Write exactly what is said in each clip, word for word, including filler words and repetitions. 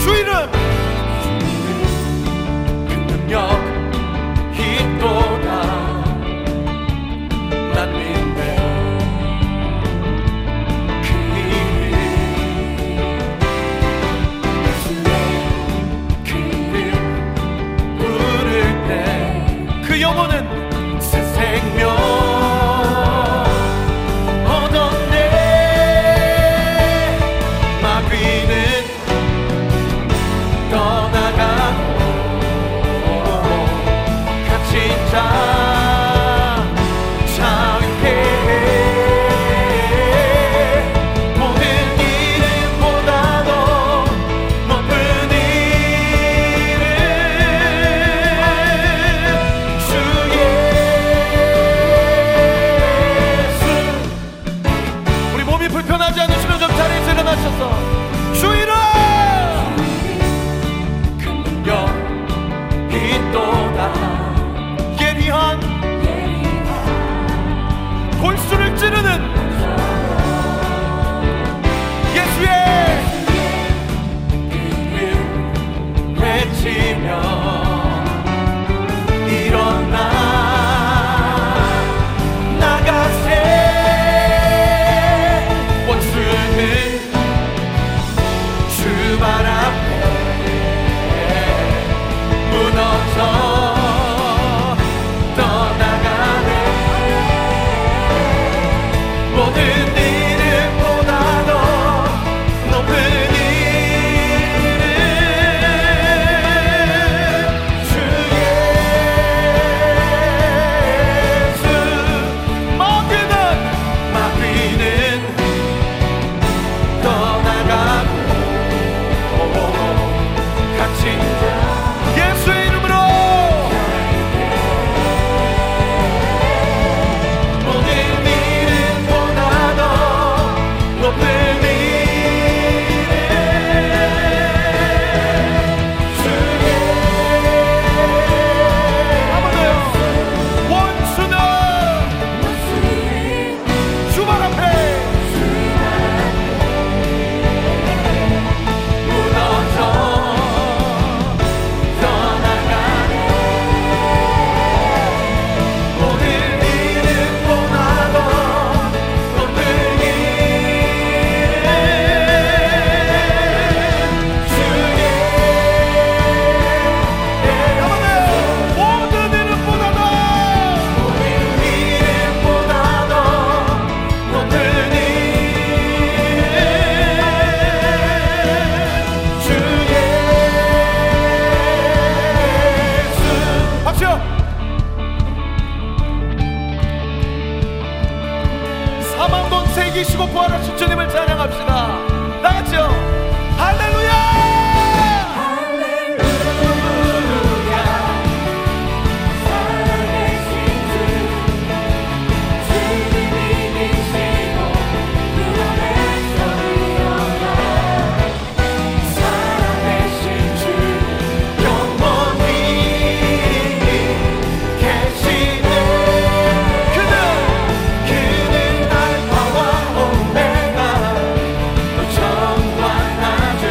주 이름 그 능력 있도다 난 믿네 그 이름 그 이름 부를 때 그 영혼은 새 생명 이기시고 부활하신 주님을 찬양합시다. 나같이요. 할렐루야 할렐루야 살아계신 주 주님이 계시고 구원의 소리여라 살아계신 주 영원히 계시네 그는 그는 와, 오메가 또 천과 나주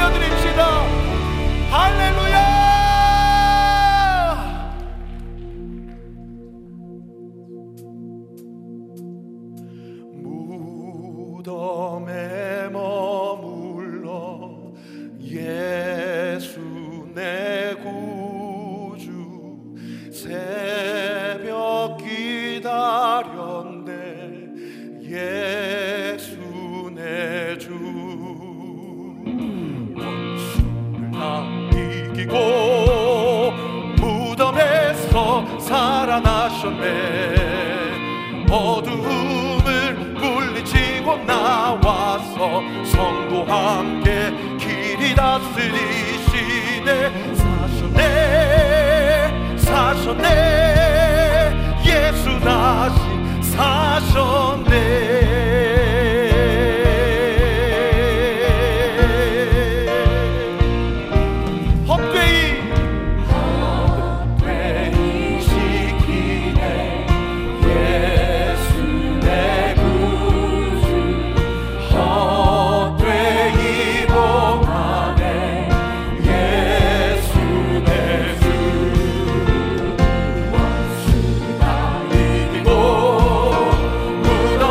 올려드립시다. 할렐루야. 무덤에 머물러 예수 내 구주 새벽 기다렸네. 예수 내 주 원수를 다 이기고 무덤에서 살아나셨네. 어두운 나와서 성도 함께 길이 다스리시네. 사셨네 사셨네 예수 다시 사셨네. 무덤에서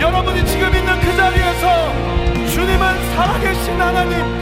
여러분이 지금 있는 그 자리에서 주님은 살아계신 하나님,